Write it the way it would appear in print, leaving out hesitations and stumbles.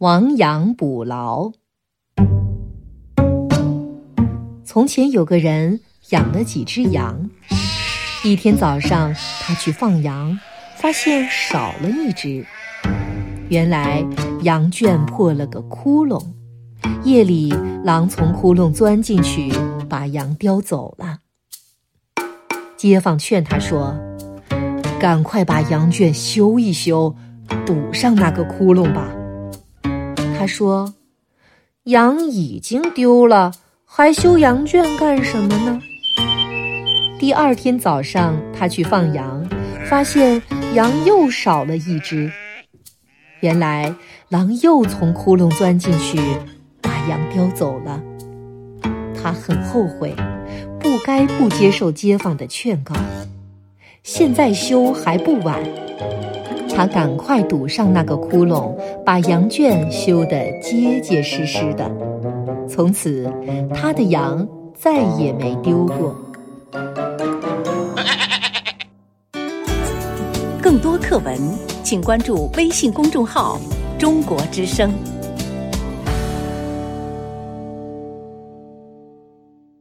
亡羊补牢。从前有个人养了几只羊，一天早上他去放羊，发现少了一只。原来羊圈破了个窟窿，夜里狼从窟窿钻进去，把羊叼走了。街坊劝他说：“赶快把羊圈修一修，堵上那个窟窿吧。”他说：“羊已经丢了，还修羊圈干什么呢？”第二天早上，他去放羊，发现羊又少了一只。原来狼又从窟窿钻进去，把羊叼走了。他很后悔，不该不接受街坊的劝告。现在修还不晚，他赶快堵上那个窟窿，把羊圈修得结结实实的。从此，他的羊再也没丢过。更多课文，请关注微信公众号“中国之声”。